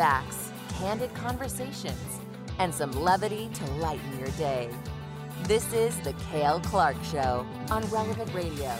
facts, candid conversations, and some levity to lighten your day. This is The Kale Clark Show on Relevant Radio.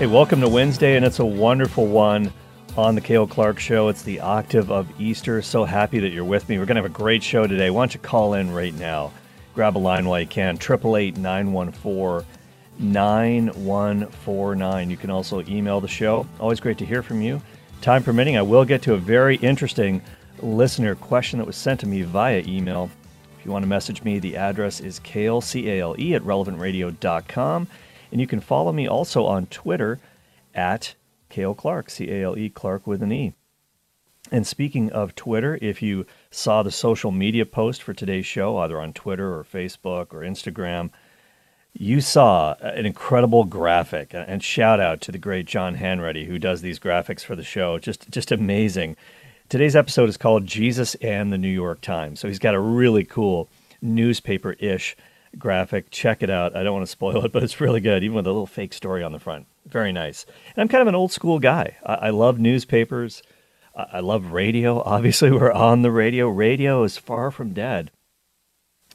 Hey, welcome to Wednesday, and it's a wonderful one on The Kale Clark Show. It's the octave of Easter. So happy that you're with me. We're going to have a great show today. Why don't you call in right now? Grab a line while you can. 888-914-9149. You can also email the show. Always great to hear from you. Time permitting, I will get to a very interesting listener question that was sent to me via email. If you want to message me, the address is Kale, C-A-L-E, at relevantradio.com. And you can follow me also on Twitter at Kale Clark, C-A-L-E, Clark with an E. And speaking of Twitter, if you saw the social media post for today's show, either on Twitter or Facebook or Instagram, you saw an incredible graphic, and shout out to the great John Hanready, who does these graphics for the show. Just amazing. Today's episode is called Jesus and the New York Times. So he's got a really cool newspaper-ish graphic. Check it out. I don't want to spoil it, but it's really good, even with a little fake story on the front. Very nice. And I'm kind of an old school guy. I love newspapers. I love radio. Obviously, we're on the radio. Radio is far from dead.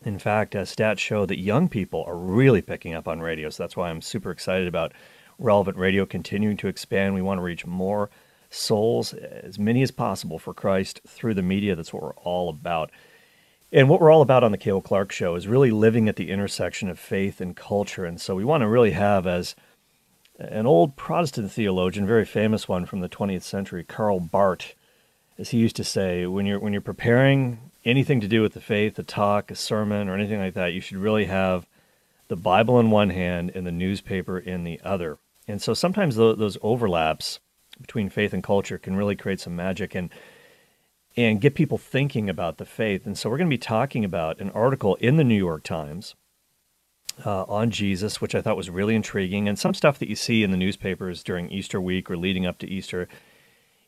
In fact, stats show that young people are really picking up on radio, so that's why I'm super excited about Relevant Radio continuing to expand. We want to reach more souls, as many as possible, for Christ through the media. That's what we're all about. And what we're all about on The Cable Clark Show is really living at the intersection of faith and culture, and so we want to really have, as an old Protestant theologian, very famous one from the 20th century, Karl Barth, as he used to say, when you're preparing anything to do with the faith, a talk, a sermon, or anything like that, you should really have the Bible in one hand and the newspaper in the other. And so sometimes those overlaps between faith and culture can really create some magic and get people thinking about the faith. And so we're going to be talking about an article in the New York Times on Jesus, which I thought was really intriguing. And some stuff that you see in the newspapers during Easter week or leading up to Easter,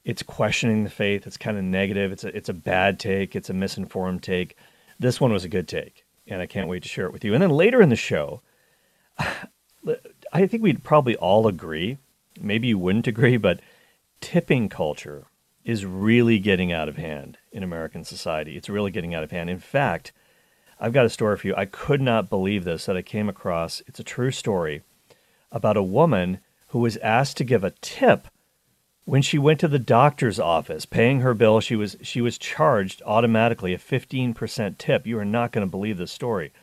it's questioning the faith. It's kind of negative. It's a bad take. It's a misinformed take. This one was a good take, and I can't wait to share it with you. And then later in the show, I think we'd probably all agree, maybe you wouldn't agree, but tipping culture is really getting out of hand in American society. It's really getting out of hand. In fact, I've got a story for you. I could not believe this that I came across. It's a true story about a woman who was asked to give a tip when she went to the doctor's office, paying her bill. She was charged automatically a 15% tip. You are not going to believe this story.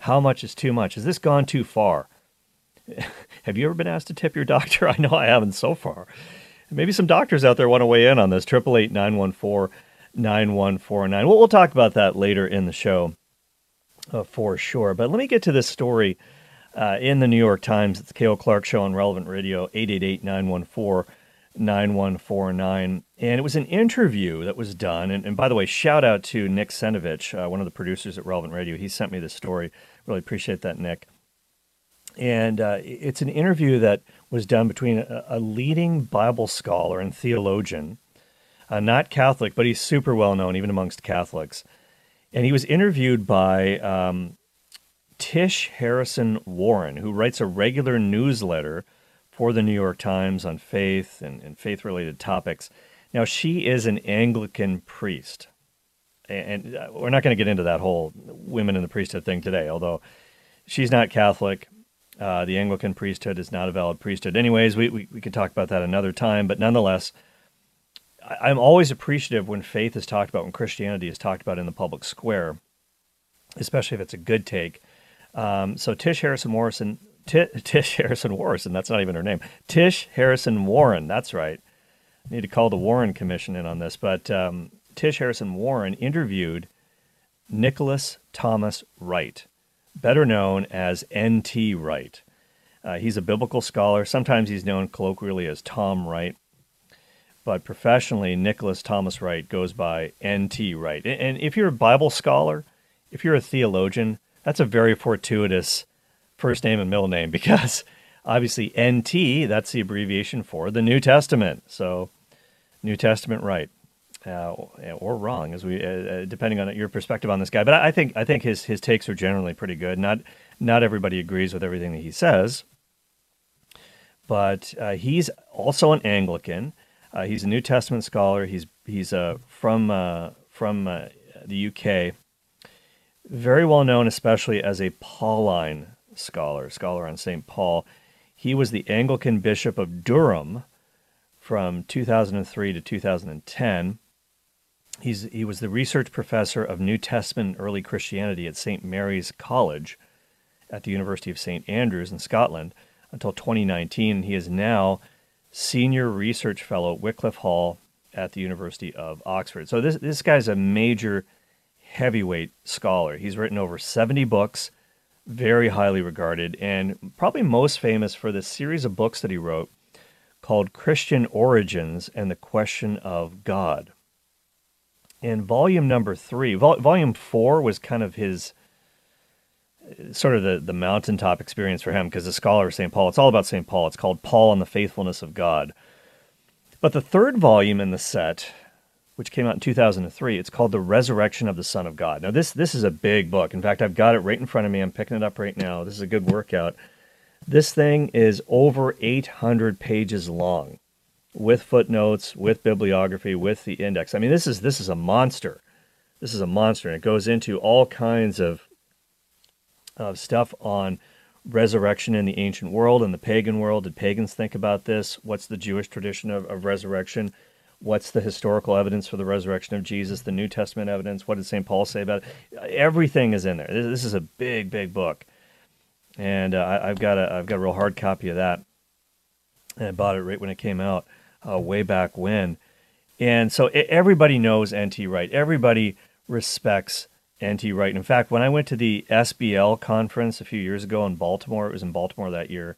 How much is too much? Has this gone too far? Have you ever been asked to tip your doctor? I know I haven't so far. Maybe some doctors out there want to weigh in on this. 888-914-9149. We'll talk about that later in the show for sure. But let me get to this story in the New York Times. It's the Kale Clark Show on Relevant Radio, 888-914-9149, and it was an interview that was done, and by the way, shout out to Nick Senovich, one of the producers at Relevant Radio. He sent me this story. Really appreciate that, Nick. And it's an interview that was done between a leading Bible scholar and theologian, not Catholic, but he's super well-known, even amongst Catholics. And he was interviewed by Tish Harrison Warren, who writes a regular newsletter for the New York Times on faith and faith-related topics. Now, she is an Anglican priest, and we're not going to get into that whole women in the priesthood thing today, although she's not Catholic. The Anglican priesthood is not a valid priesthood. Anyways, we can talk about that another time, but nonetheless, I'm always appreciative when faith is talked about, when Christianity is talked about in the public square, especially if it's a good take. So Tish Harrison Warren, that's not even her name. Tish Harrison Warren, that's right. I need to call the Warren Commission in on this. But Tish Harrison Warren interviewed Nicholas Thomas Wright, better known as N.T. Wright. He's a biblical scholar. Sometimes he's known colloquially as Tom Wright. But professionally, Nicholas Thomas Wright goes by N.T. Wright. And if you're a Bible scholar, if you're a theologian, that's a very fortuitous first name and middle name, because obviously NT, that's the abbreviation for the New Testament. So New Testament right, or wrong, as we depending on your perspective on this guy. But I think his takes are generally pretty good. Not everybody agrees with everything that he says, but he's also an Anglican. He's a New Testament scholar. He's He's from the UK. Very well known, especially as a Pauline scholar on St. Paul. He was the Anglican Bishop of Durham from 2003 to 2010. He was the research professor of New Testament and early Christianity at St. Mary's College at the University of St. Andrews in Scotland until 2019. He is now senior research fellow at Wycliffe Hall at the University of Oxford. So this guy's a major heavyweight scholar. He's written over 70 books, very highly regarded, and probably most famous for the series of books that he wrote called Christian Origins and the Question of God. And volume four was kind of his sort of the mountaintop experience for him, because the scholar of St. Paul, it's all about St. Paul. It's called Paul and the Faithfulness of God. But the third volume in the set, which came out in 2003, it's called The Resurrection of the Son of God. Now, this is a big book. In fact, I've got it right in front of me. I'm picking it up right now. This is a good workout. This thing is over 800 pages long, with footnotes, with bibliography, with the index. I mean, this is a monster. This is a monster, and it goes into all kinds of stuff on resurrection in the ancient world and the pagan world. Did pagans think about this? What's the Jewish tradition of resurrection? What's the historical evidence for the resurrection of Jesus? The New Testament evidence? What did St. Paul say about it? Everything is in there. This is a big, big book, and I've got a real hard copy of that. And I bought it right when it came out, way back when. And so everybody knows N.T. Wright. Everybody respects N.T. Wright. In fact, when I went to the SBL conference a few years ago in Baltimore, it was in Baltimore that year.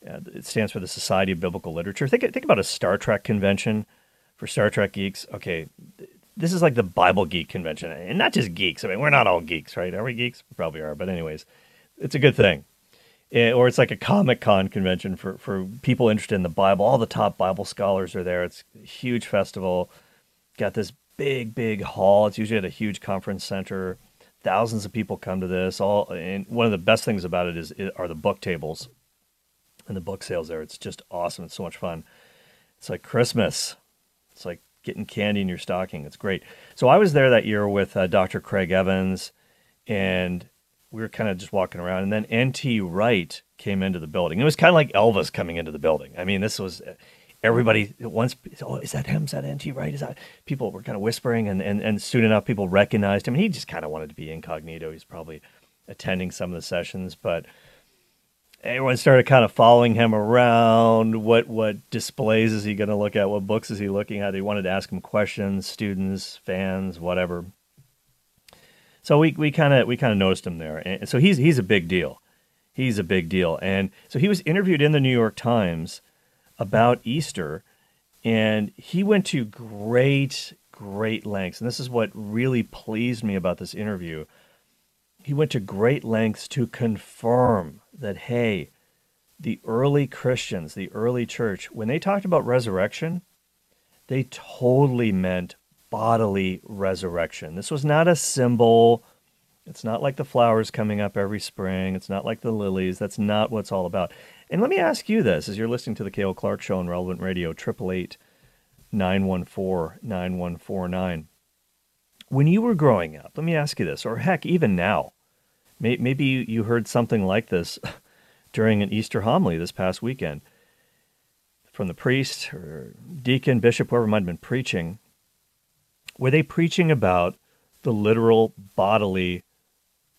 It stands for the Society of Biblical Literature. Think about a Star Trek convention for Star Trek geeks. Okay, this is like the Bible geek convention. And not just geeks. I mean, we're not all geeks, right? Are we geeks? We probably are. But anyways, it's a good thing. Or it's like a Comic-Con convention for people interested in the Bible. All the top Bible scholars are there. It's a huge festival. Got this big, big hall. It's usually at a huge conference center. Thousands of people come to this. And one of the best things about it are the book tables and the book sales there. It's just awesome. It's so much fun. It's like Christmas. It's like getting candy in your stocking. It's great. So I was there that year with Dr. Craig Evans, and we were kind of just walking around, and then N.T. Wright came into the building. It was kind of like Elvis coming into the building. I mean, this was everybody at once. Oh, is that him? Is that N.T. Wright? Is that? People were kind of whispering, and soon enough, people recognized him. And he just kind of wanted to be incognito. He's probably attending some of the sessions, but everyone started kind of following him around. What displays is he going to look at? What books is he looking at? They wanted to ask him questions. Students, fans, whatever. So we kind of noticed him there, and so he's a big deal. He's a big deal, and so he was interviewed in the New York Times about Easter, and he went to great lengths. And this is what really pleased me about this interview. He went to great lengths to confirm that, hey, the early Christians, the early church, when they talked about resurrection, they totally meant bodily resurrection. This was not a symbol. It's not like the flowers coming up every spring. It's not like the lilies. That's not what it's all about. And let me ask you this, as you're listening to the Kale Clark Show on Relevant Radio, 888-914-9149. When you were growing up, let me ask you this, or heck, even now, maybe you heard something like this during an Easter homily this past weekend from the priest or deacon, bishop, whoever might have been preaching. Were they preaching about the literal, bodily,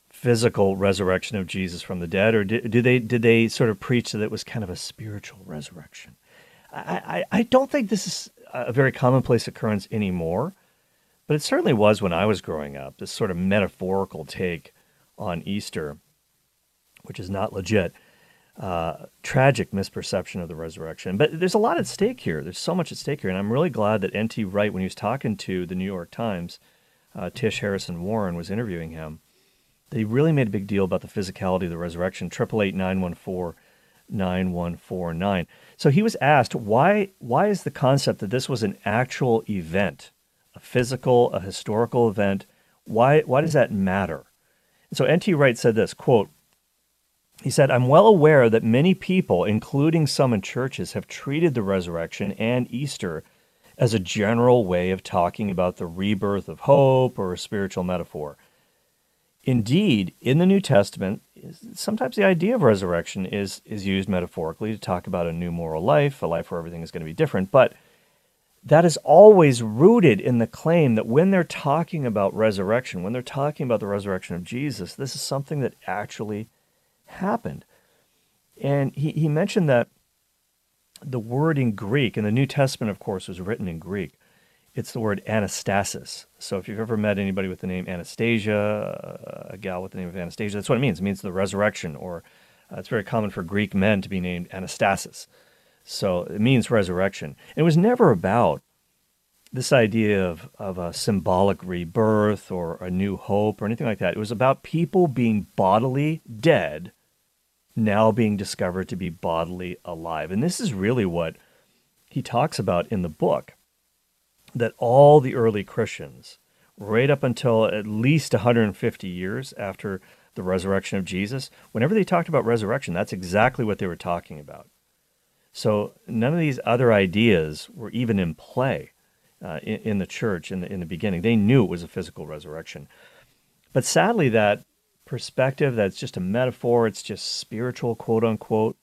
physical resurrection of Jesus from the dead, or did they sort of preach that it was kind of a spiritual resurrection? I don't think this is a very commonplace occurrence anymore, but it certainly was when I was growing up, this sort of metaphorical take on Easter, which is not legit. Tragic misperception of the resurrection. But there's a lot at stake here. There's so much at stake here. And I'm really glad that N.T. Wright, when he was talking to the New York Times, Tish Harrison Warren was interviewing him, they really made a big deal about the physicality of the resurrection. 888-914-9149. So he was asked, why is the concept that this was an actual event, a physical, a historical event, why does that matter? And so N.T. Wright said this, quote, he said, "I'm well aware that many people, including some in churches, have treated the resurrection and Easter as a general way of talking about the rebirth of hope or a spiritual metaphor. Indeed, in the New Testament, sometimes the idea of resurrection is used metaphorically to talk about a new moral life, a life where everything is going to be different, but that is always rooted in the claim that when they're talking about resurrection, when they're talking about the resurrection of Jesus, this is something that actually happened. And he mentioned that the word in Greek, and the New Testament, of course, was written in Greek. It's the word anastasis. So if you've ever met anybody with the name Anastasia, a gal with the name of Anastasia, that's what it means. It means the resurrection, or it's very common for Greek men to be named Anastasis. So it means resurrection. It was never about this idea of a symbolic rebirth or a new hope or anything like that. It was about people being bodily dead, now being discovered to be bodily alive. And this is really what he talks about in the book, that all the early Christians, right up until at least 150 years after the resurrection of Jesus, whenever they talked about resurrection, that's exactly what they were talking about. So none of these other ideas were even in play in the church in the beginning. They knew it was a physical resurrection. But sadly, that perspective, that's just a metaphor, it's just spiritual, quote unquote,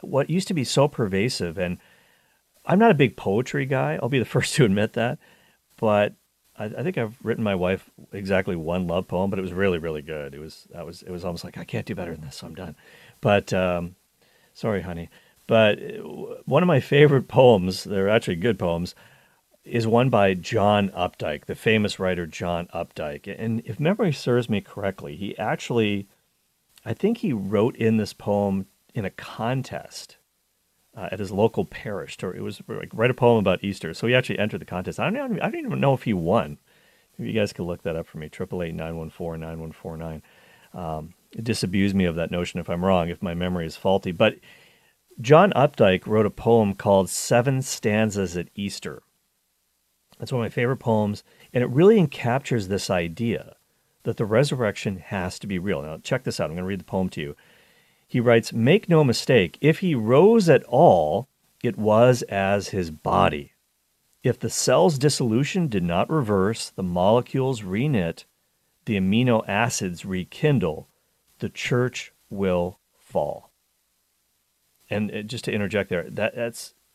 what used to be so pervasive. And I'm not a big poetry guy, I'll be the first to admit that, but I think I've written my wife exactly one love poem, but it was really, really good. It was almost like, I can't do better than this, so I'm done. But sorry, honey. But one of my favorite poems, they're actually good poems, is one by John Updike, the famous writer John Updike. And if memory serves me correctly, he actually, I think he wrote in this poem in a contest at his local parish. It was like, write a poem about Easter. So he actually entered the contest. I don't even know if he won. Maybe you guys could look that up for me, 888-914-9149. Disabuse me of that notion if I'm wrong, if my memory is faulty. But John Updike wrote a poem called 7 Stanzas at Easter. That's one of my favorite poems, and it really encaptures this idea that the resurrection has to be real. Now, check this out. I'm going to read the poem to you. He writes, "Make no mistake, if he rose at all, it was as his body. If the cell's dissolution did not reverse, the molecules reknit, the amino acids rekindle, the church will fall." And just to interject there,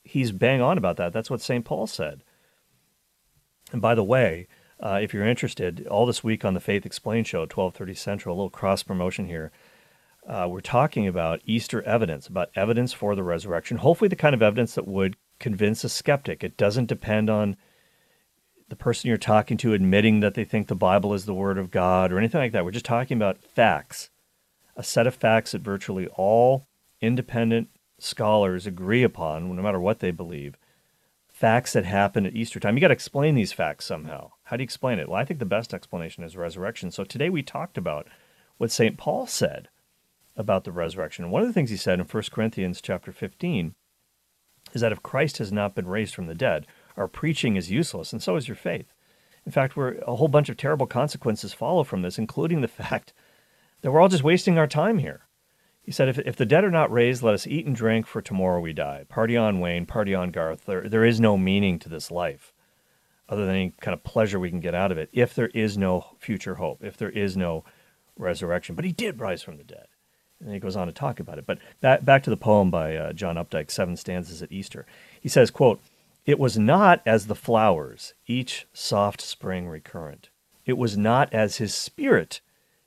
he's bang on about that. That's what St. Paul said. And by the way, if you're interested, all this week on the Faith Explained show, 12:30 Central, a little cross-promotion here, we're talking about Easter evidence, about evidence for the resurrection, hopefully the kind of evidence that would convince a skeptic. It doesn't depend on the person you're talking to admitting that they think the Bible is the Word of God or anything like that. We're just talking about facts, a set of facts that virtually all independent scholars agree upon, no matter what they believe. Facts that happen at Easter time. You got to explain these facts somehow. How do you explain it? Well, I think the best explanation is resurrection. So today we talked about what St. Paul said about the resurrection. And one of the things he said in 1 Corinthians chapter 15 is that if Christ has not been raised from the dead, our preaching is useless, and so is your faith. In fact, a whole bunch of terrible consequences follow from this, including the fact that we're all just wasting our time here. He said, if the dead are not raised, let us eat and drink, for tomorrow we die. Party on, Wayne. Party on, Garth. There is no meaning to this life other than any kind of pleasure we can get out of it if there is no future hope, if there is no resurrection. But he did rise from the dead. And then he goes on to talk about it. But back to the poem by John Updike, 7 Stanzas at Easter. He says, quote, "It was not as the flowers, each soft spring recurrent. It was not as his spirit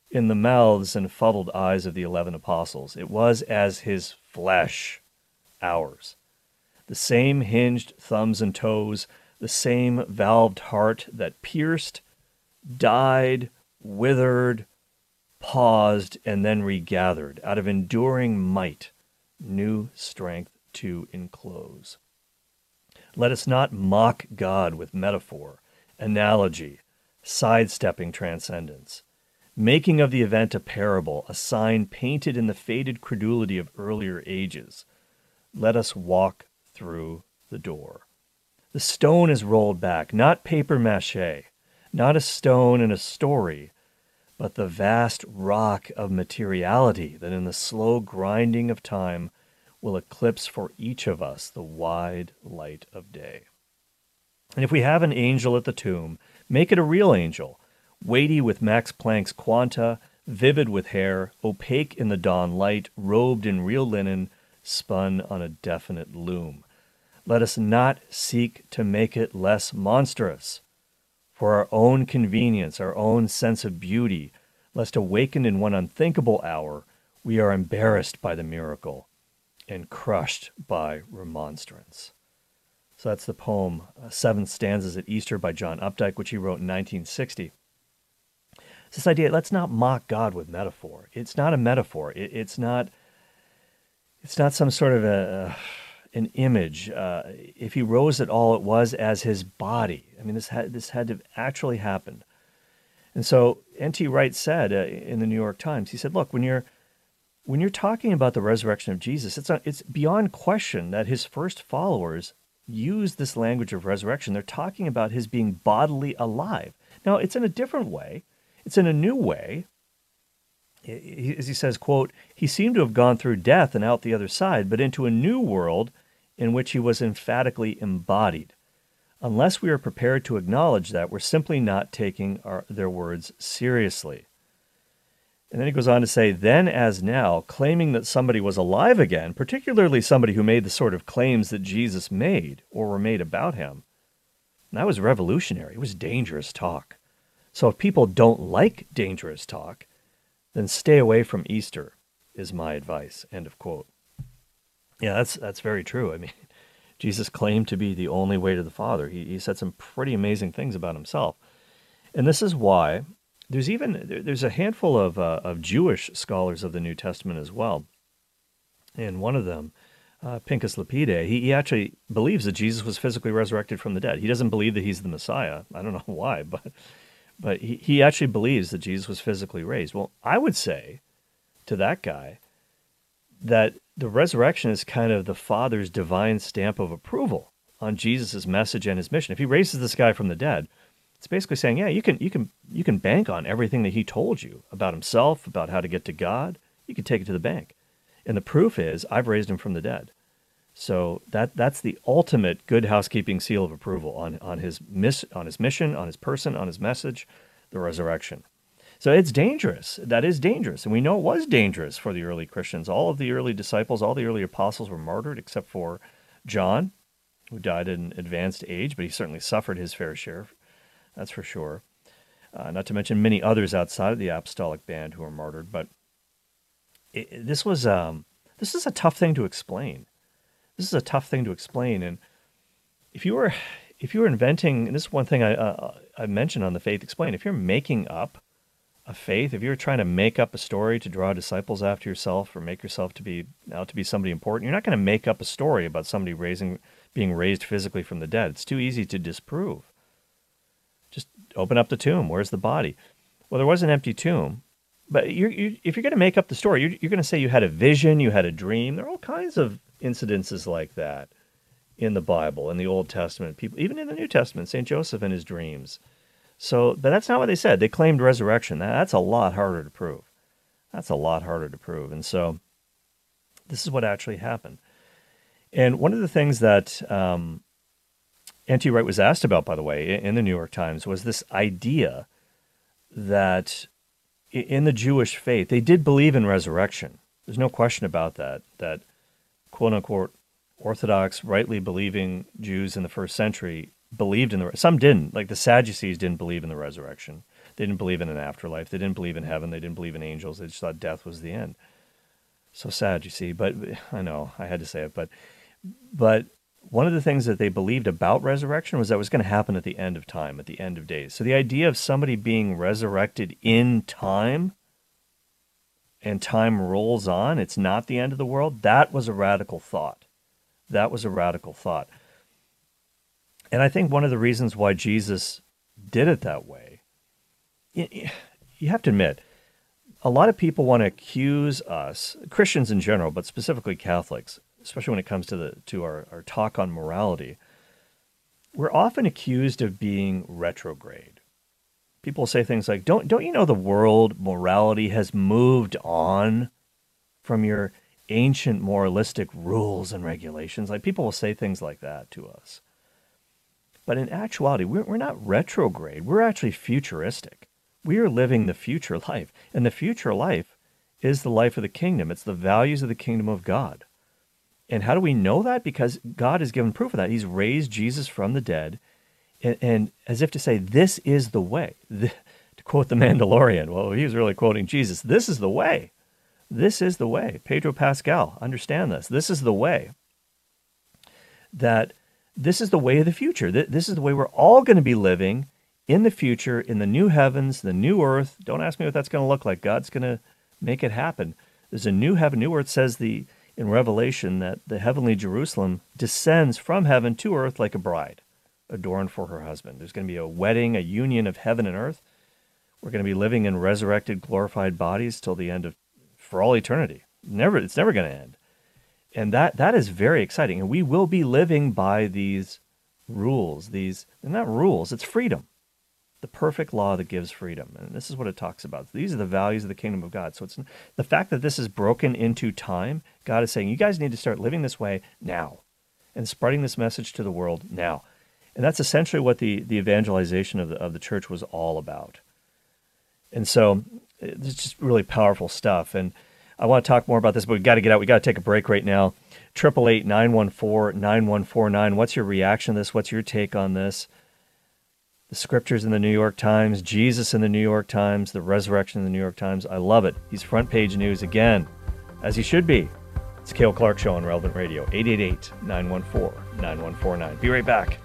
in the mouths and fuddled eyes of the 11 apostles. It was as his flesh, ours. The same hinged thumbs and toes, the same valved heart that pierced, died, withered, paused, and then regathered out of enduring might, new strength to enclose. Let us not mock God with metaphor, analogy, sidestepping transcendence, making of the event a parable, a sign painted in the faded credulity of earlier ages. Let us walk through the door. The stone is rolled back, not papier-mâché, not a stone in a story, but the vast rock of materiality that in the slow grinding of time will eclipse for each of us the wide light of day. And if we have an angel at the tomb, make it a real angel, weighty with Max Planck's quanta, vivid with hair, opaque in the dawn light, robed in real linen, spun on a definite loom. Let us not seek to make it less monstrous. For our own convenience, our own sense of beauty, lest awakened in one unthinkable hour, we are embarrassed by the miracle and crushed by remonstrance. So that's the poem, Seven Stanzas at Easter by John Updike, which he wrote in 1960. It's this idea, let's not mock God with metaphor. It's not a metaphor. It's not some sort of an image. If he rose at all, it was as his body. I mean, this had to have actually happened. And so N.T. Wright said in the New York Times, he said, look, when you're talking about the resurrection of Jesus, it's beyond question that his first followers use this language of resurrection. They're talking about his being bodily alive. Now, it's in a different way. It's in a new way. As he says, quote, he seemed to have gone through death and out the other side, but into a new world in which he was emphatically embodied. Unless we are prepared to acknowledge that, we're simply not taking their words seriously. And then he goes on to say, then as now, claiming that somebody was alive again, particularly somebody who made the sort of claims that Jesus made or were made about him, and that was revolutionary. It was dangerous talk. So if people don't like dangerous talk, then stay away from Easter is my advice, end of quote. Yeah, that's very true. I mean, Jesus claimed to be the only way to the Father. He said some pretty amazing things about himself. And this is why there's a handful of Jewish scholars of the New Testament as well. And one of them, Pinchas Lapide, he actually believes that Jesus was physically resurrected from the dead. He doesn't believe that he's the Messiah. I don't know why, but he actually believes that Jesus was physically raised. Well, I would say to that guy that the resurrection is kind of the Father's divine stamp of approval on Jesus' message and his mission. If he raises this guy from the dead, it's basically saying, yeah, you can bank on everything that he told you about himself, about how to get to God. You can take it to the bank. And the proof is, I've raised him from the dead. So that's the ultimate good housekeeping seal of approval on his mission, on his person, on his message, the resurrection. So it's dangerous. That is dangerous. And we know it was dangerous for the early Christians. All of the early disciples, all the early apostles were martyred except for John, who died in advanced age, but he certainly suffered his fair share. That's for sure. Not to mention many others outside of the apostolic band who were martyred. But this is a tough thing to explain. This is a tough thing to explain, and if you were inventing, and this is one thing I mentioned on the Faith Explained, if you're making up a faith, if you're trying to make up a story to draw disciples after yourself or make yourself to be somebody important, you're not going to make up a story about somebody being raised physically from the dead. It's too easy to disprove. Just open up the tomb. Where's the body? Well, there was an empty tomb. But if you're going to make up the story, you're going to say you had a vision, you had a dream. There are all kinds of incidences like that in the Bible, in the Old Testament, people, even in the New Testament, St. Joseph and his dreams. So, but that's not what they said. They claimed resurrection. That's a lot harder to prove. That's a lot harder to prove. And so this is what actually happened. And one of the things that N.T. Wright was asked about, by the way, in the New York Times, was this idea that in the Jewish faith, they did believe in resurrection. There's no question about that quote-unquote Orthodox, rightly believing Jews in the first century believed in some didn't. Like the Sadducees didn't believe in the resurrection. They didn't believe in an afterlife. They didn't believe in heaven. They didn't believe in angels. They just thought death was the end. So sad, you see. But I know, I had to say it. But one of the things that they believed about resurrection was that it was going to happen at the end of time, at the end of days. So the idea of somebody being resurrected in time, and time rolls on, it's not the end of the world, that was a radical thought. That was a radical thought. And I think one of the reasons why Jesus did it that way, you have to admit, a lot of people want to accuse us, Christians in general, but specifically Catholics, especially when it comes to our talk on morality, we're often accused of being retrograde. People say things like, don't you know the world morality has moved on from your ancient moralistic rules and regulations. Like, people will say things like that to us. But in actuality, we're not retrograde. We're actually futuristic. We are living the future life. And the future life is the life of the kingdom. It's the values of the kingdom of God. And how do we know that? Because God has given proof of that. He's raised Jesus from the dead. And as if to say, this is the way. To quote The Mandalorian, well, he was really quoting Jesus. This is the way. This is the way. Pedro Pascal, understand this. This is the way. That this is the way of the future. This is the way we're all going to be living in the future, in the new heavens, the new earth. Don't ask me what that's going to look like. God's going to make it happen. There's a new heaven, new earth, says in Revelation, that the heavenly Jerusalem descends from heaven to earth like a bride adorned for her husband. There's going to be a wedding, a union of heaven and earth. We're going to be living in resurrected, glorified bodies till the end of, for all eternity. It's never going to end. And that is very exciting. And we will be living by these rules. They're not rules, it's freedom. The perfect law that gives freedom. And this is what it talks about. These are the values of the kingdom of God. So it's the fact that this is broken into time. God is saying, you guys need to start living this way now and spreading this message to the world now. And that's essentially what the evangelization of the church was all about. And so it's just really powerful stuff. And I want to talk more about this, but we've got to get out. We've got to take a break right now. 888-914-9149. What's your reaction to this? What's your take on this? The scriptures in the New York Times, Jesus in the New York Times, the resurrection in the New York Times. I love it. He's front page news again, as he should be. It's Kale Clark Show on Relevant Radio, 888-914-9149. Be right back.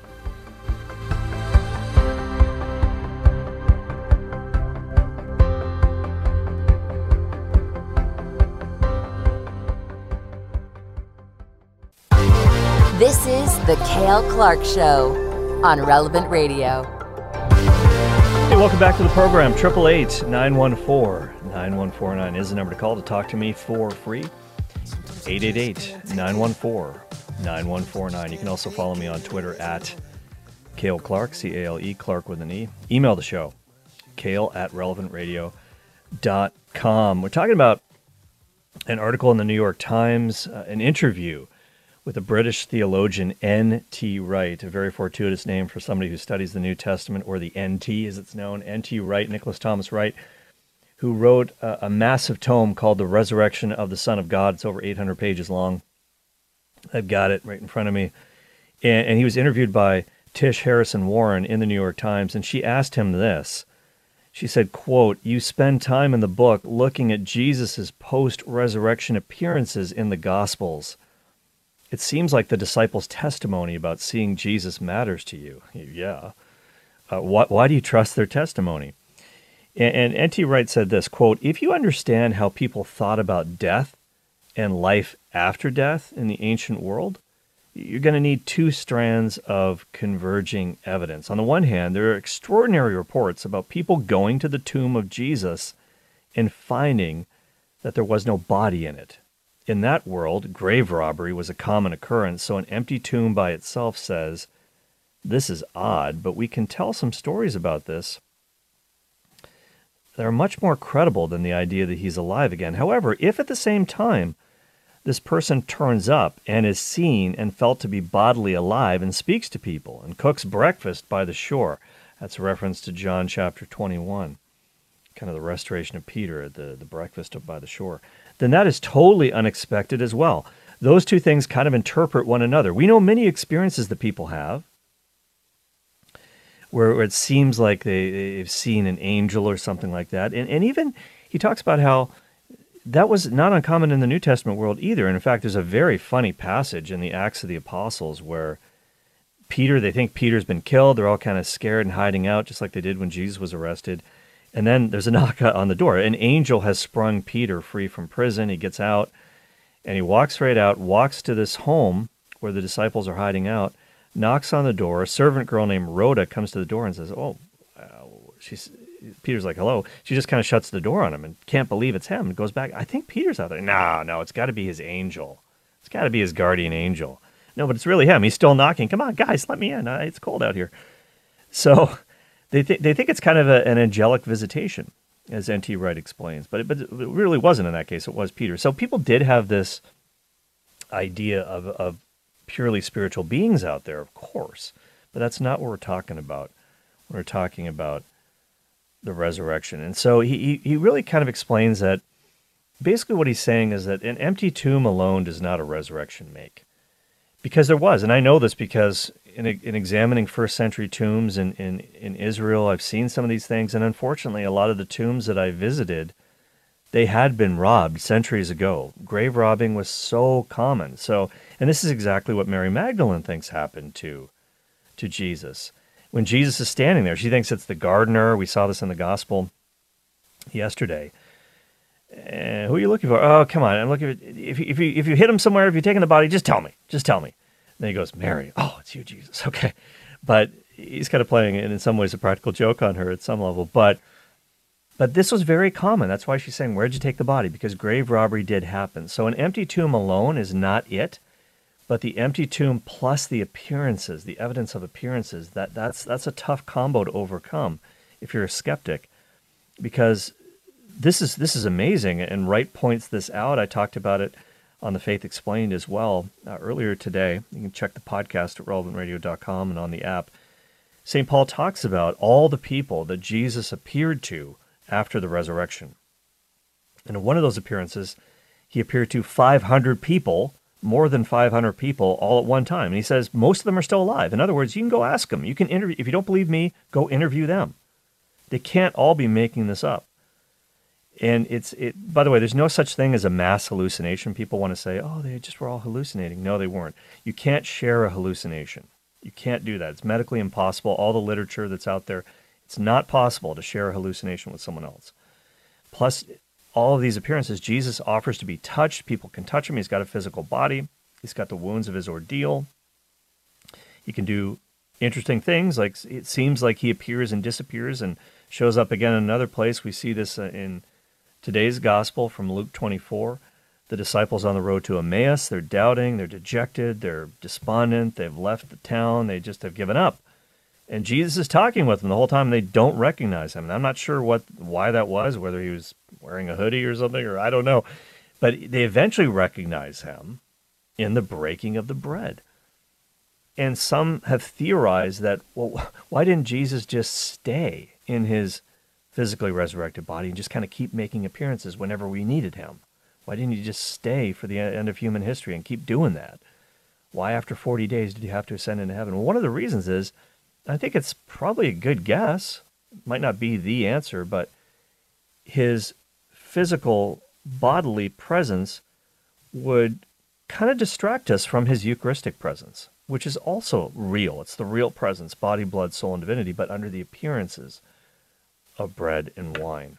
This is The Kale Clark Show on Relevant Radio. Hey, welcome back to the program. 888-914-9149 is the number to call to talk to me for free. 888-914-9149. You can also follow me on Twitter at Kale Clark, C-A-L-E, Clark with an E. Email the show, kale@relevantradio.com. We're talking about an article in the New York Times, an interview with the British theologian N.T. Wright, a very fortuitous name for somebody who studies the New Testament, or the N.T. as it's known, N.T. Wright, Nicholas Thomas Wright, who wrote a massive tome called The Resurrection of the Son of God. It's over 800 pages long. I've got it right in front of me. And he was interviewed by Tish Harrison Warren in the New York Times, and she asked him this. She said, quote, "You spend time in the book looking at Jesus' post-resurrection appearances in the Gospels. It seems like the disciples' testimony about seeing Jesus matters to you." Yeah. Why do you trust their testimony? And N.T. Wright said this, quote, "If you understand how people thought about death and life after death in the ancient world, you're going to need two strands of converging evidence. On the one hand, there are extraordinary reports about people going to the tomb of Jesus and finding that there was no body in it. In that world, grave robbery was a common occurrence, so an empty tomb by itself says, this is odd, but we can tell some stories about this that are much more credible than the idea that he's alive again. However, if at the same time this person turns up and is seen and felt to be bodily alive and speaks to people and cooks breakfast by the shore," that's a reference to John chapter 21, kind of the restoration of Peter at the breakfast by the shore, "then that is totally unexpected as well. Those two things kind of interpret one another. We know many experiences that people have where it seems like they've seen an angel or something like that." And even he talks about how that was not uncommon in the New Testament world either. And in fact, there's a very funny passage in the Acts of the Apostles where they think Peter's been killed. They're all kind of scared and hiding out, just like they did when Jesus was arrested. And then there's a knock on the door. An angel has sprung Peter free from prison. He gets out, and he walks right out, walks to this home where the disciples are hiding out, knocks on the door. A servant girl named Rhoda comes to the door and says, Peter's like, hello. She just kind of shuts the door on him and can't believe it's him and goes back. I think Peter's out there. No, it's got to be his angel. It's got to be his guardian angel. No, but it's really him. He's still knocking. Come on, guys, let me in. It's cold out here. So they think it's kind of an angelic visitation. as N.T. Wright explains. But it really wasn't in that case. It was Peter. So people did have this idea of purely spiritual beings out there, of course. But that's not what we're talking about. We're talking about the resurrection. And so he really kind of explains that basically what he's saying is that an empty tomb alone does not a resurrection make. Because there was, and I know this because in examining first-century tombs in Israel, I've seen some of these things, and unfortunately, a lot of the tombs that I visited, they had been robbed centuries ago. Grave robbing was so common. So, and this is exactly what Mary Magdalene thinks happened to Jesus. When Jesus is standing there, she thinks it's the gardener. We saw this in the gospel yesterday. Who are you looking for? Oh, come on! I'm looking for, if you hit him somewhere, if you're taking the body, just tell me. And then he goes, Mary. Oh, it's you, Jesus. Okay, but he's kind of playing, and in some ways, a practical joke on her at some level. But this was very common. That's why she's saying, "Where'd you take the body?" Because grave robbery did happen. So an empty tomb alone is not it, but the empty tomb plus the appearances, the evidence of appearances. That's a tough combo to overcome if you're a skeptic, because This is amazing, and Wright points this out. I talked about it on The Faith Explained as well earlier today. You can check the podcast at relevantradio.com and on the app. St. Paul talks about all the people that Jesus appeared to after the resurrection. And in one of those appearances, he appeared to 500 people, more than 500 people, all at one time. And he says most of them are still alive. In other words, you can go ask them. You can interview. If you don't believe me, go interview them. They can't all be making this up. And it's. By the way, there's no such thing as a mass hallucination. People want to say, oh, they just were all hallucinating. No, they weren't. You can't share a hallucination. You can't do that. It's medically impossible. All the literature that's out there, it's not possible to share a hallucination with someone else. Plus, all of these appearances, Jesus offers to be touched. People can touch him. He's got a physical body. He's got the wounds of his ordeal. He can do interesting things. Like it seems like he appears and disappears and shows up again in another place. We see this in today's gospel from Luke 24, the disciples on the road to Emmaus, they're doubting, they're dejected, they're despondent, they've left the town, they just have given up. And Jesus is talking with them the whole time, and they don't recognize him. And I'm not sure why that was, whether he was wearing a hoodie or something, or I don't know. But they eventually recognize him in the breaking of the bread. And some have theorized that, well, why didn't Jesus just stay in his physically resurrected body and just kind of keep making appearances whenever we needed him? Why didn't he just stay for the end of human history and keep doing that? Why after 40 days did he have to ascend into heaven? Well, one of the reasons is, I think it's probably a good guess, it might not be the answer, but his physical bodily presence would kind of distract us from his Eucharistic presence, which is also real. It's the real presence, body, blood, soul, and divinity, but under the appearances of bread and wine.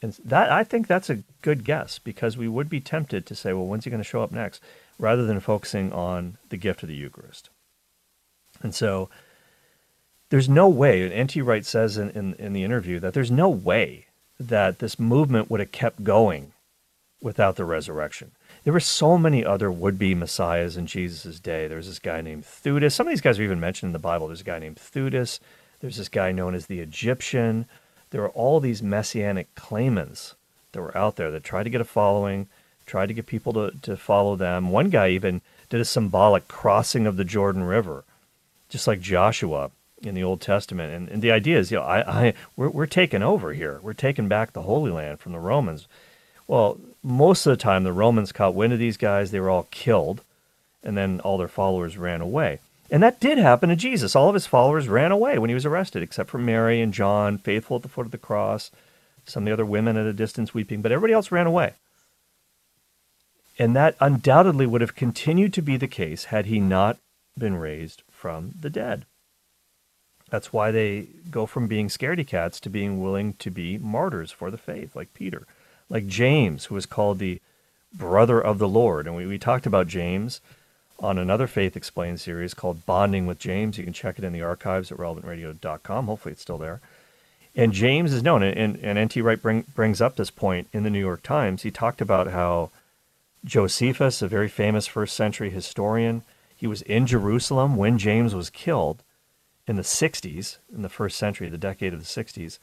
And that, I think that's a good guess, because we would be tempted to say, well, when's he going to show up next, rather than focusing on the gift of the Eucharist. And so there's no way, and N.T. Wright says in the interview, that there's no way that this movement would have kept going without the resurrection. There were so many other would-be messiahs in Jesus' day. There's this guy named Thutis. Some of these guys are even mentioned in the Bible. There's a guy named Thutis. There's this guy known as the Egyptian. There were all these messianic claimants that were out there that tried to get a following, tried to get people to follow them. One guy even did a symbolic crossing of the Jordan River, just like Joshua in the Old Testament. And the idea is, you know, we're taking over here. We're taking back the Holy Land from the Romans. Well, most of the time the Romans caught wind of these guys. They were all killed, and then all their followers ran away. And that did happen to Jesus. All of his followers ran away when he was arrested, except for Mary and John, faithful at the foot of the cross, some of the other women at a distance weeping, but everybody else ran away. And that undoubtedly would have continued to be the case had he not been raised from the dead. That's why they go from being scaredy cats to being willing to be martyrs for the faith, like Peter, like James, who was called the brother of the Lord. And we talked about James on another Faith Explained series called Bonding with James. You can check it in the archives at relevantradio.com. Hopefully it's still there. And James is known, and N.T. Wright brings up this point in the New York Times. He talked about how Josephus, a very famous first-century historian, he was in Jerusalem when James was killed in the 60s, in the first century, the decade of the 60s.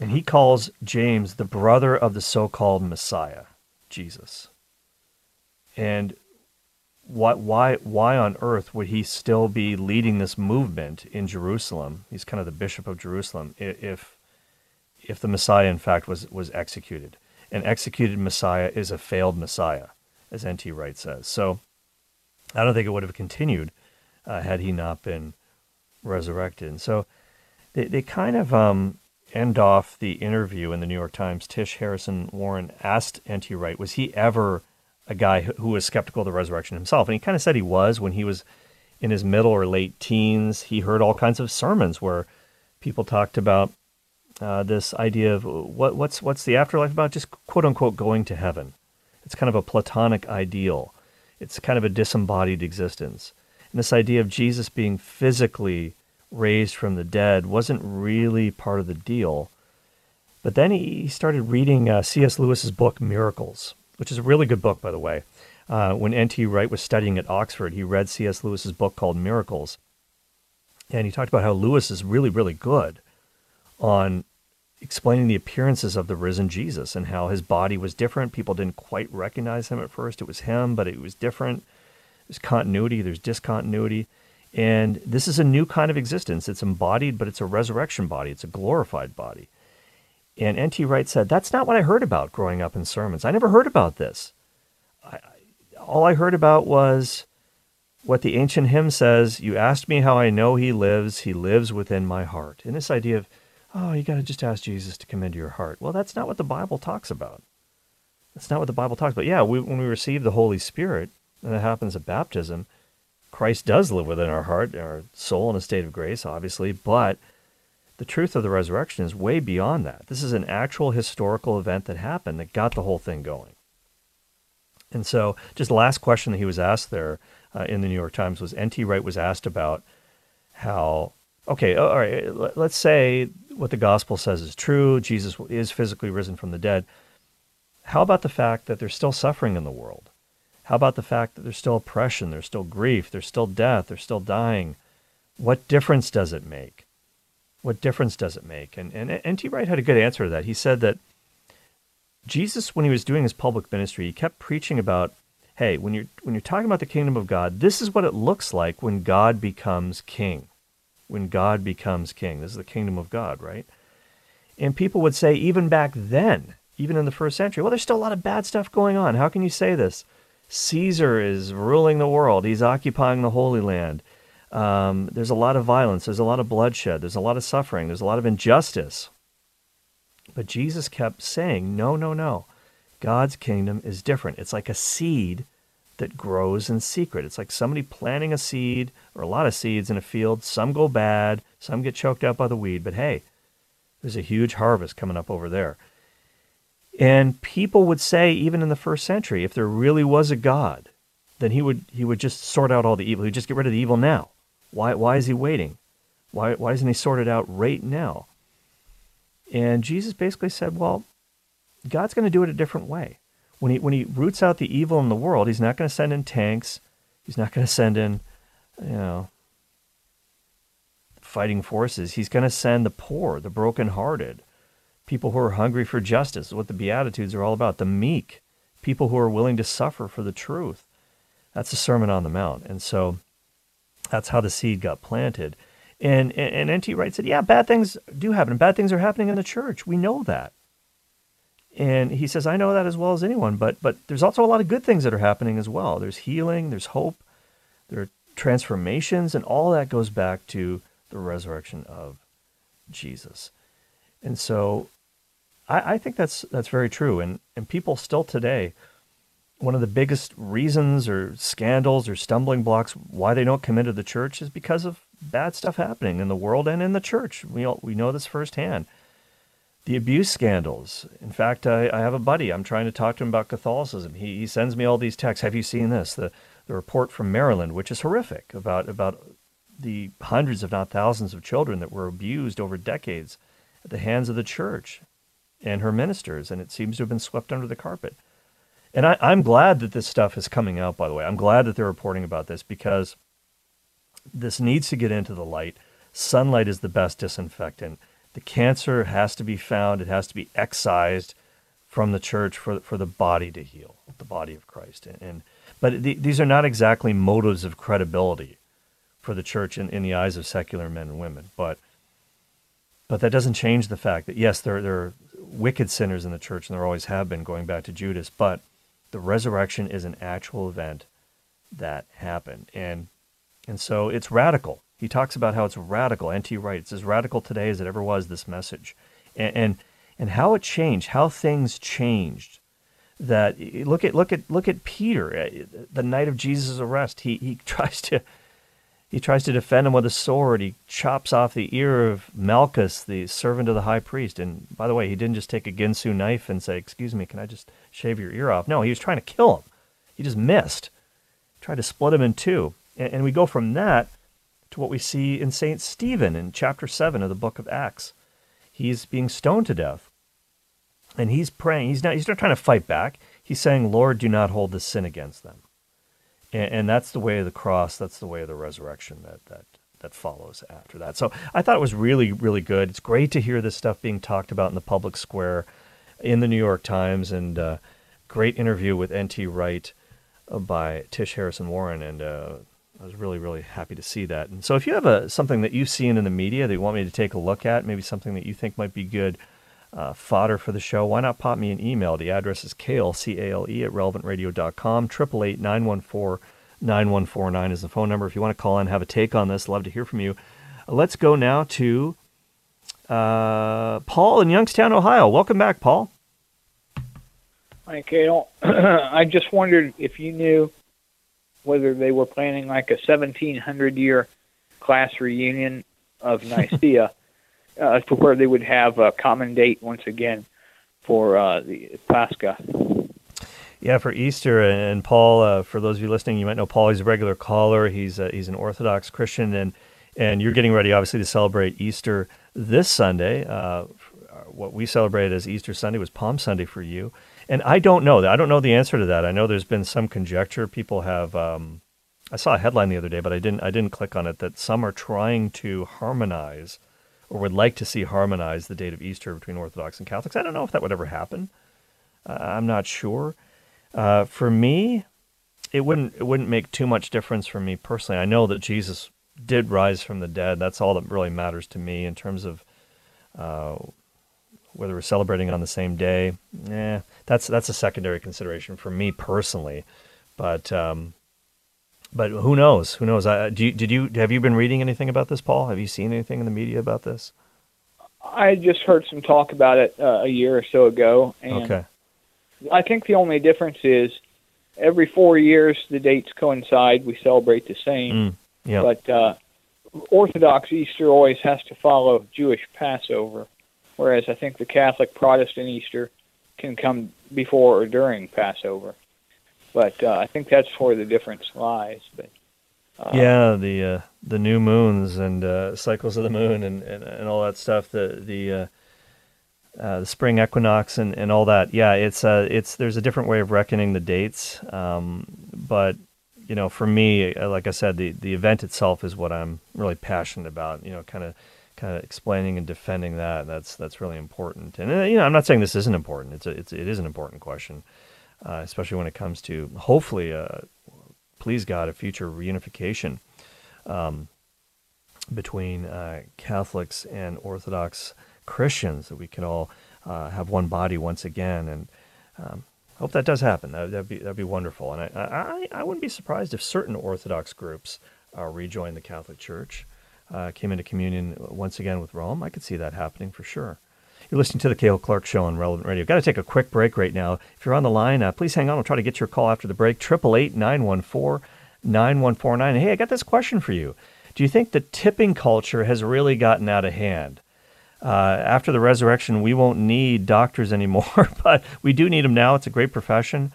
And he calls James the brother of the so-called Messiah, Jesus. And why on earth would he still be leading this movement in Jerusalem? He's kind of the bishop of Jerusalem, if the Messiah, in fact, was executed. An executed Messiah is a failed Messiah, as N.T. Wright says. So I don't think it would have continued had he not been resurrected. And so they kind of end off the interview in the New York Times. Tish Harrison Warren asked N.T. Wright, was he ever a guy who was skeptical of the resurrection himself? And he kind of said he was. When he was in his middle or late teens, he heard all kinds of sermons where people talked about this idea of what's the afterlife about? Just quote-unquote going to heaven. It's kind of a Platonic ideal. It's kind of a disembodied existence. And this idea of Jesus being physically raised from the dead wasn't really part of the deal. But then he started reading C.S. Lewis's book, Miracles, which is a really good book, by the way. When N.T. Wright was studying at Oxford, he read C.S. Lewis's book called Miracles. And he talked about how Lewis is really, really good on explaining the appearances of the risen Jesus and how his body was different. People didn't quite recognize him at first. It was him, but it was different. There's continuity, there's discontinuity. And this is a new kind of existence. It's embodied, but it's a resurrection body. It's a glorified body. And N.T. Wright said, that's not what I heard about growing up in sermons. I never heard about this. All I heard about was what the ancient hymn says, you asked me how I know he lives within my heart. And this idea of, oh, you got to just ask Jesus to come into your heart. Well, that's not what the Bible talks about. That's not what the Bible talks about. Yeah, when we receive the Holy Spirit, and that happens at baptism, Christ does live within our heart, our soul in a state of grace, obviously, but the truth of the resurrection is way beyond that. This is an actual historical event that happened that got the whole thing going. And so just the last question that he was asked there in the New York Times was, N.T. Wright was asked about how, okay, all right, let's say what the gospel says is true, Jesus is physically risen from the dead. How about the fact that there's still suffering in the world? How about the fact that there's still oppression, there's still grief, there's still death, there's still dying? What difference does it make? What difference does it make? And N.T. Wright had a good answer to that. He said that Jesus, when he was doing his public ministry, he kept preaching about, hey, when you're talking about the kingdom of God, this is what it looks like when God becomes king. When God becomes king. This is the kingdom of God, right? And people would say, even back then, even in the first century, well, there's still a lot of bad stuff going on. How can you say this? Caesar is ruling the world. He's occupying the Holy Land. There's a lot of violence, there's a lot of bloodshed, there's a lot of suffering, there's a lot of injustice. But Jesus kept saying, no, no, no. God's kingdom is different. It's like a seed that grows in secret. It's like somebody planting a seed or a lot of seeds in a field. Some go bad, some get choked up by the weed, but hey, there's a huge harvest coming up over there. And people would say, even in the first century, if there really was a God, then he would just sort out all the evil. He'd just get rid of the evil now. Why is he waiting? Why isn't he sorted out right now? And Jesus basically said, well, God's going to do it a different way. When he roots out the evil in the world, he's not going to send in tanks. He's not going to send in, fighting forces. He's going to send the poor, the brokenhearted, people who are hungry for justice, what the Beatitudes are all about, the meek, people who are willing to suffer for the truth. That's the Sermon on the Mount. And so that's how the seed got planted. And N.T. Wright said, yeah, bad things do happen. Bad things are happening in the church. We know that. And he says, I know that as well as anyone, but there's also a lot of good things that are happening as well. There's healing, there's hope, there are transformations, and all that goes back to the resurrection of Jesus. And so I think that's very true. And people still today, one of the biggest reasons or scandals or stumbling blocks why they don't come into the church is because of bad stuff happening in the world and in the church. We know this firsthand. The abuse scandals. In fact, I have a buddy. I'm trying to talk to him about Catholicism. He sends me all these texts. Have you seen this? The report from Maryland, which is horrific, about the hundreds if not thousands of children that were abused over decades at the hands of the church and her ministers, and it seems to have been swept under the carpet. And I'm glad that this stuff is coming out, by the way. I'm glad that they're reporting about this because this needs to get into the light. Sunlight is the best disinfectant. The cancer has to be found. It has to be excised from the church for the body to heal, the body of Christ. But these are not exactly motives of credibility for the church in the eyes of secular men and women. But that doesn't change the fact that, yes, there are wicked sinners in the church, and there always have been, going back to Judas, but the resurrection is an actual event that happened. And so it's radical. He talks about how it's radical. N.T. Wright, it's as radical today as it ever was, this message. And how it changed, how things changed. That look at Peter, the night of Jesus' arrest. He tries to defend him with a sword. He chops off the ear of Malchus, the servant of the high priest. And by the way, he didn't just take a Ginsu knife and say, "Excuse me, can I just shave your ear off?" No, he was trying to kill him. He just missed. Tried to split him in two. And we go from that to what we see in St. Stephen in chapter 7 of the book of Acts. He's being stoned to death. And he's praying. He's not trying to fight back. He's saying, "Lord, do not hold this sin against them." And that's the way of the cross. That's the way of the resurrection that follows after that. So I thought it was really, really good. It's great to hear this stuff being talked about in the public square, in the New York Times, and great interview with N.T. Wright by Tish Harrison Warren. And I was really, really happy to see that. And so if you have something that you've seen in the media that you want me to take a look at, maybe something that you think might be good fodder for the show, why not pop me an email? The address is Kale, C-A-L-E, at relevantradio.com. 888-914-9149 is the phone number. If you want to call in, have a take on this, love to hear from you. Let's go now to Paul in Youngstown, Ohio. Welcome back, Paul. Hi, Kale. I just wondered if you knew whether they were planning like a 1,700-year class reunion of Nicaea, to where they would have a common date once again for the Pascha. Yeah, for Easter. And Paul, for those of you listening, you might know Paul. He's a regular caller. He's an Orthodox Christian, and you're getting ready, obviously, to celebrate Easter this Sunday. What we celebrated as Easter Sunday was Palm Sunday for you. And I don't know that. I don't know the answer to that. I know there's been some conjecture. People have. I saw a headline the other day, but I didn't click on it. That some are trying to harmonize, or would like to see harmonize, the date of Easter between Orthodox and Catholics. I don't know if that would ever happen. I'm not sure. For me, it wouldn't make too much difference for me personally. I know that Jesus did rise from the dead. That's all that really matters to me in terms of whether we're celebrating on the same day. That's a secondary consideration for me personally. But who knows? Who knows? Have you been reading anything about this, Paul? Have you seen anything in the media about this? I just heard some talk about it a year or so ago. And okay. I think the only difference is every 4 years the dates coincide. We celebrate the same. Yeah. But Orthodox Easter always has to follow Jewish Passover, whereas I think the Catholic Protestant Easter can come before or during Passover. But I think that's where the difference lies. But yeah, the new moons and cycles of the moon and all that stuff, the spring equinox and all that. Yeah, it's there's a different way of reckoning the dates. But you know, for me, like I said, the event itself is what I'm really passionate about. You know, kind of explaining and defending that. That's really important. And you know, I'm not saying this isn't important. It is an important question. Especially when it comes to, hopefully, please God, a future reunification between Catholics and Orthodox Christians, that we can all have one body once again. And hope that does happen. That'd be wonderful. And I wouldn't be surprised if certain Orthodox groups rejoin the Catholic Church, came into communion once again with Rome. I could see that happening for sure. You're listening to The Cale Clark Show on Relevant Radio. Got to take a quick break right now. If you're on the line, please hang on. We'll try to get your call after the break. 888-914-9149. Hey, I got this question for you. Do you think the tipping culture has really gotten out of hand? After the resurrection, we won't need doctors anymore, but we do need them now. It's a great profession.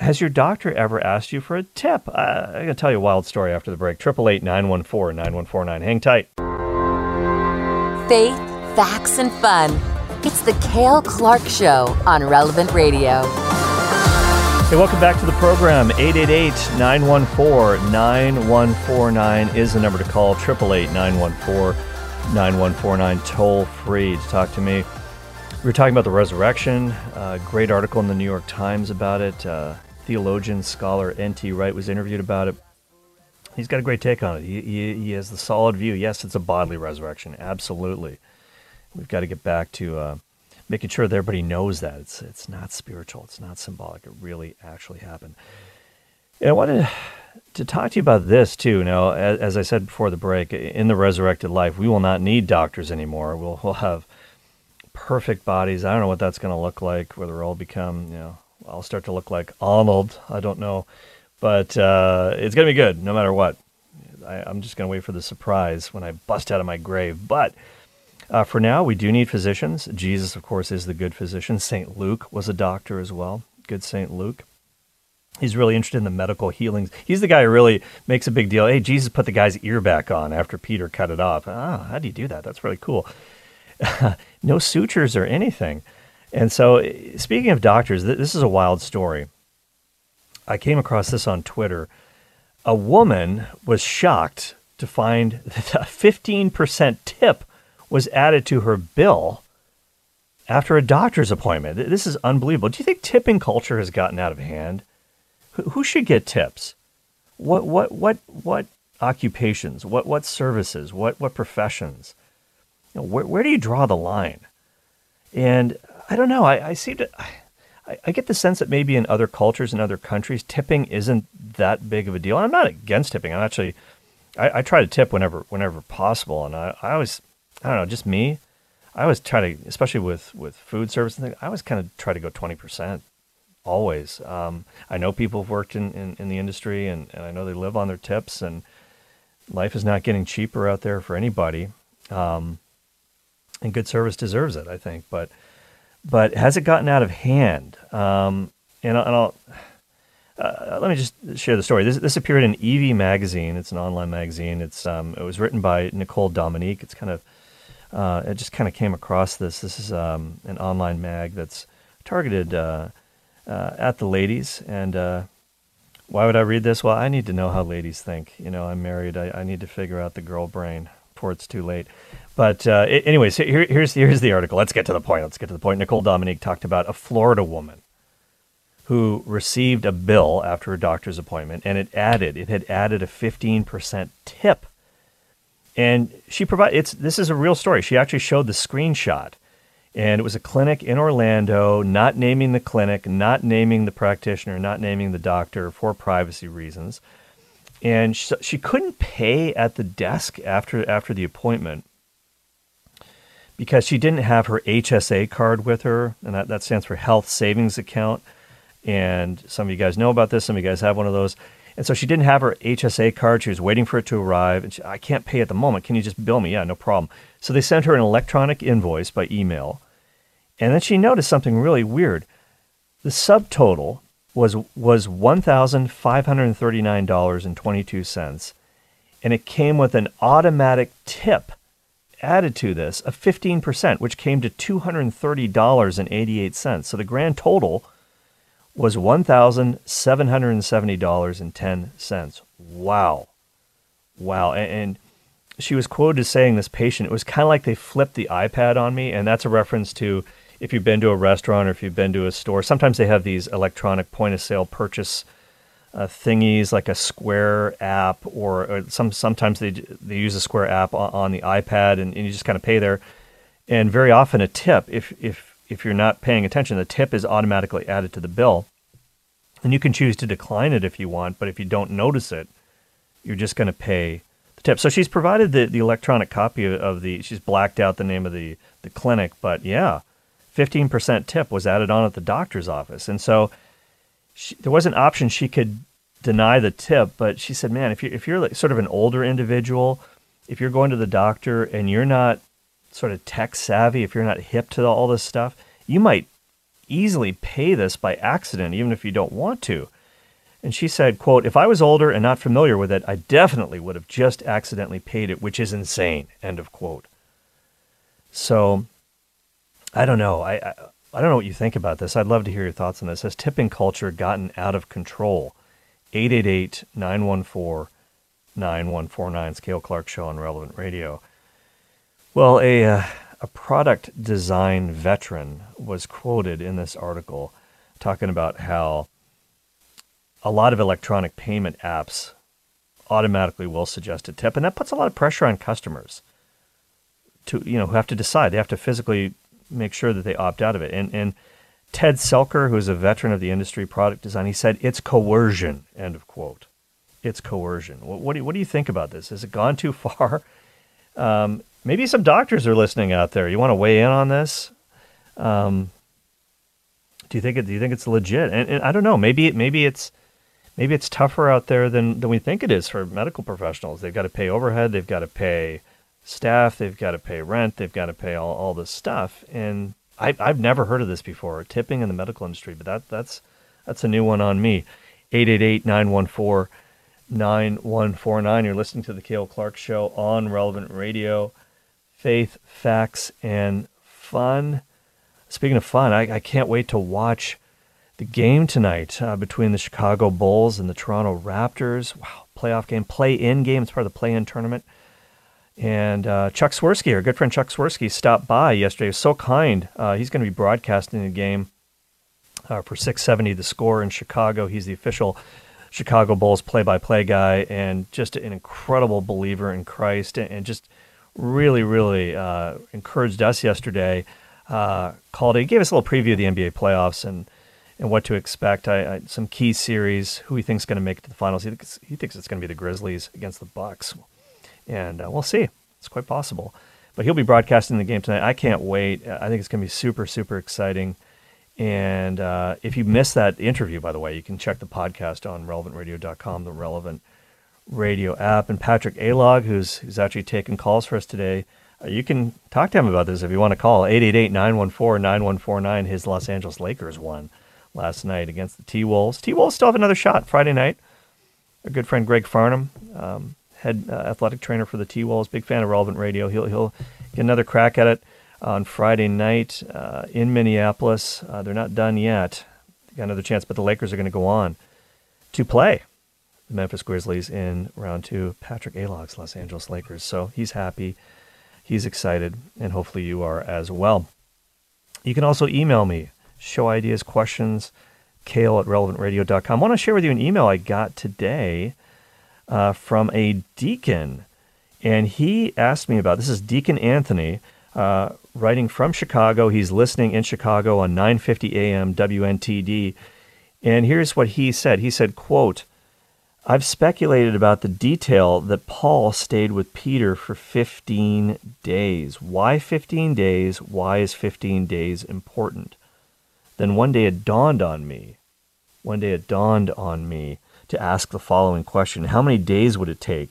Has your doctor ever asked you for a tip? I'm going to tell you a wild story after the break. 888-914-9149. Hang tight. Faith, facts, and fun. It's the Kale Clark Show on Relevant Radio. Hey, welcome back to the program. 888-914-9149 is the number to call. 888-914-9149. 9149 toll-free to talk to me. We were talking about the resurrection. Great article in the New York Times about it. Theologian, scholar N.T. Wright was interviewed about it. He's got a great take on it. He has the solid view. Yes, it's a bodily resurrection. Absolutely. We've got to get back to making sure that everybody knows that. It's not spiritual. It's not symbolic. It really actually happened. And I wanted to talk to you about this, too. Now, as I said before the break, in the resurrected life, we will not need doctors anymore. We'll have perfect bodies. I don't know what that's going to look like, whether we'll all become, I'll start to look like Arnold. I don't know. But it's going to be good, no matter what. I'm just going to wait for the surprise when I bust out of my grave. But for now, we do need physicians. Jesus, of course, is the good physician. St. Luke was a doctor as well, good St. Luke. He's really interested in the medical healings. He's the guy who really makes a big deal. Hey, Jesus put the guy's ear back on after Peter cut it off. Ah, how do you do that? That's really cool. No sutures or anything. And so, speaking of doctors, this is a wild story. I came across this on Twitter. A woman was shocked to find that a 15% tip was added to her bill after a doctor's appointment. This is unbelievable. Do you think tipping culture has gotten out of hand? Who should get tips? What occupations? What services? What professions? Where do you draw the line? And I don't know. I seem to... I get the sense that maybe in other cultures and other countries, tipping isn't that big of a deal. I'm not against tipping. I'm actually, I try to tip whenever possible. And I always, I don't know, just me, I always try to, especially with food service and things, I always kind of try to go 20%, always. I know people have worked in the industry and I know they live on their tips and life is not getting cheaper out there for anybody. And good service deserves it, I think. But has it gotten out of hand? Let me just share the story. This appeared in Evie magazine. It's an online magazine. It was written by Nicole Dominique. It's kind of it just kind of came across this. This is an online mag that's targeted at the ladies. And why would I read this? Well, I need to know how ladies think. I'm married. I need to figure out the girl brain before it's too late. But anyways, here's the article. Let's get to the point. Nicole Dominique talked about a Florida woman who received a bill after a doctor's appointment, and it had added a 15% tip. And she this is a real story. She actually showed the screenshot, and it was a clinic in Orlando, not naming the clinic, not naming the practitioner, not naming the doctor for privacy reasons. And she couldn't pay at the desk after the appointment, because she didn't have her HSA card with her, and that stands for Health Savings Account. And some of you guys know about this. Some of you guys have one of those. And so she didn't have her HSA card. She was waiting for it to arrive. And I can't pay at the moment. Can you just bill me? Yeah, no problem. So they sent her an electronic invoice by email. And then she noticed something really weird. The subtotal was $1,539.22, and it came with an automatic tip added to this of 15%, which came to $230.88. So the grand total was $1,770.10. Wow. And she was quoted as saying, this patient, it was kind of like they flipped the iPad on me. And that's a reference to if you've been to a restaurant or if you've been to a store, sometimes they have these electronic point of sale purchase thingies like a Square app, or sometimes they use a Square app on the iPad, and you just kind of pay there. And very often a tip, if you're not paying attention, the tip is automatically added to the bill, and you can choose to decline it if you want. But if you don't notice it, you're just going to pay the tip. So she's provided the electronic copy of she's blacked out the name of the clinic, but yeah, 15% tip was added on at the doctor's office, and so. There was an option she could deny the tip, but she said, man, if you're like sort of an older individual, if you're going to the doctor and you're not sort of tech savvy, if you're not hip to all this stuff, you might easily pay this by accident, even if you don't want to. And she said, quote, if I was older and not familiar with it, I definitely would have just accidentally paid it, which is insane, end of quote. So I don't know. I don't know what you think about this. I'd love to hear your thoughts on this. Has tipping culture gotten out of control? 888-914-9149. It's Kale Clark Show on Relevant Radio. Well, a product design veteran was quoted in this article talking about how a lot of electronic payment apps automatically will suggest a tip, and that puts a lot of pressure on customers to, you know, who have to decide. They have to physically make sure that they opt out of it. And Ted Selker, who's a veteran of the industry, product design, he said, "It's coercion," end of quote. It's coercion. What do you think about this? Has it gone too far? Maybe some doctors are listening out there. You want to weigh in on this? Do you think it's legit? And I don't know. Maybe it's tougher out there than we think it is for medical professionals. They've got to pay overhead. They've got to pay staff. They've got to pay rent. They've got to pay all this stuff. And I've never heard of this before, tipping in the medical industry. But that's a new one on me. 888-914-9149. You're listening to The Kale Clark Show on Relevant Radio. Faith, facts, and fun. Speaking of fun, I can't wait to watch the game tonight between the Chicago Bulls and the Toronto Raptors. Wow, playoff game, play-in game. It's part of the play-in tournament. And Chuck Swirsky, our good friend Chuck Swirsky, stopped by yesterday. He was so kind. He's going to be broadcasting the game for 670 The Score in Chicago. He's the official Chicago Bulls play-by-play guy, and just an incredible believer in Christ, and just really, really encouraged us yesterday. He gave us a little preview of the NBA playoffs and what to expect. Some key series, who he thinks is going to make it to the finals. He thinks it's going to be the Grizzlies against the Bucks, and we'll see. It's quite possible. But he'll be broadcasting the game tonight. I can't wait. I think it's going to be super, super exciting. And if you missed that interview, by the way, you can check the podcast on relevantradio.com, the Relevant Radio app. And Patrick Alog, who's actually taking calls for us today, you can talk to him about this if you want to call. 888-914-9149. His Los Angeles Lakers won last night against the T-Wolves. T-Wolves still have another shot Friday night. Our good friend Greg Farnham, head athletic trainer for the T-Wolves, big fan of Relevant Radio. He'll get another crack at it on Friday night in Minneapolis. They're not done yet. They got another chance, but the Lakers are going to go on to play the Memphis Grizzlies in round two. Patrick Alog's Los Angeles Lakers. So he's happy. He's excited, and hopefully you are as well. You can also email me, show ideas, questions, kale@relevantradio.com. I want to share with you an email I got today from a deacon, and he asked me about, this is Deacon Anthony, writing from Chicago. He's listening in Chicago on 950 AM WNTD. And here's what he said. He said, quote, "I've speculated about the detail that Paul stayed with Peter for 15 days. Why 15 days? Why is 15 days important? Then one day it dawned on me to ask the following question. How many days would it take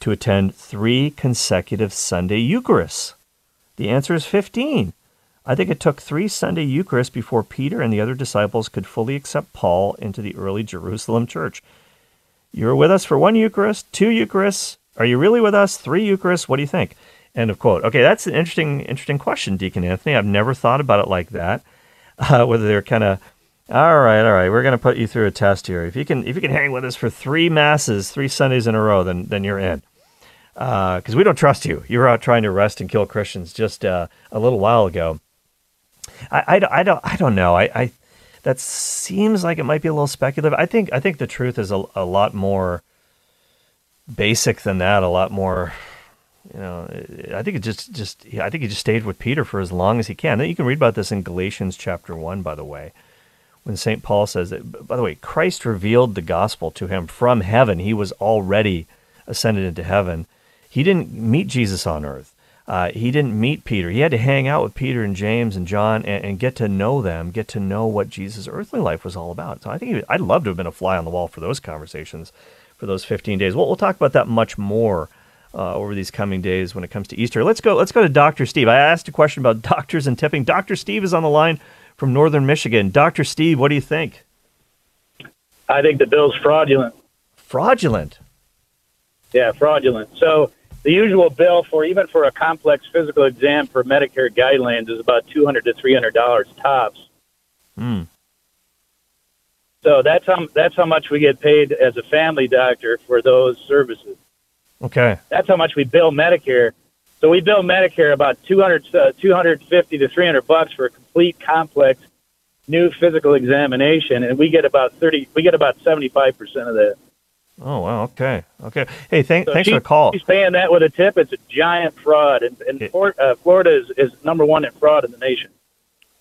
to attend 3 consecutive Sunday Eucharists? The answer is 15. I think it took 3 Sunday Eucharists before Peter and the other disciples could fully accept Paul into the early Jerusalem church. You were with us for 1 Eucharist, 2 Eucharists. Are you really with us? 3 Eucharists. What do you think?" End of quote. Okay, that's an interesting question, Deacon Anthony. I've never thought about it like that. Whether they're kind of, all right, we're going to put you through a test here. If you can hang with us for 3 masses, 3 Sundays in a row, then you're in. Because we don't trust you. You were out trying to arrest and kill Christians just a little while ago. I don't know. That seems like it might be a little speculative. I think the truth is a lot more basic than that. A lot more, you know. I think he just stayed with Peter for as long as he can. You can read about this in Galatians chapter 1, by the way, when St. Paul says that. By the way, Christ revealed the gospel to him from heaven. He was already ascended into heaven. He didn't meet Jesus on earth. He didn't meet Peter. He had to hang out with Peter and James and John and get to know them, get to know what Jesus' earthly life was all about. So I'd love to have been a fly on the wall for those conversations, for those 15 days. We'll talk about that much more over these coming days when it comes to Easter. Let's go to Dr. Steve. I asked a question about doctors and tipping. Dr. Steve is on the line from Northern Michigan. Dr. Steve, what do you think? I think the bill's fraudulent. Fraudulent? Yeah, fraudulent. So the usual bill for a complex physical exam for Medicare guidelines is about $200 to $300 tops. Mm. So that's how much we get paid as a family doctor for those services. Okay. That's how much we bill Medicare. So we bill Medicare about $250 to $300 for a complete, complex, new physical examination, and we get about 75% of that. Oh wow! Okay. Hey, thanks for the call. She's paying that with a tip. It's a giant fraud, and Florida is number one in fraud in the nation.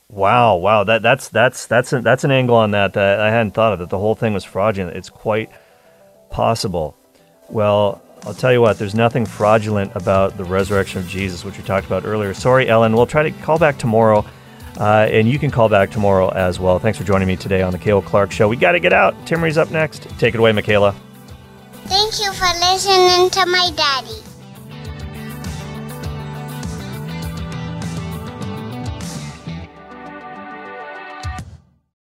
Wow! That's an angle on that I hadn't thought of. That the whole thing was fraudulent. It's quite possible. Well, I'll tell you what, there's nothing fraudulent about the resurrection of Jesus, which we talked about earlier. Sorry, Ellen, we'll try to call back tomorrow, and you can call back tomorrow as well. Thanks for joining me today on the Kale Clark Show. We got to get out. Timory's up next. Take it away, Michaela. Thank you for listening to my daddy.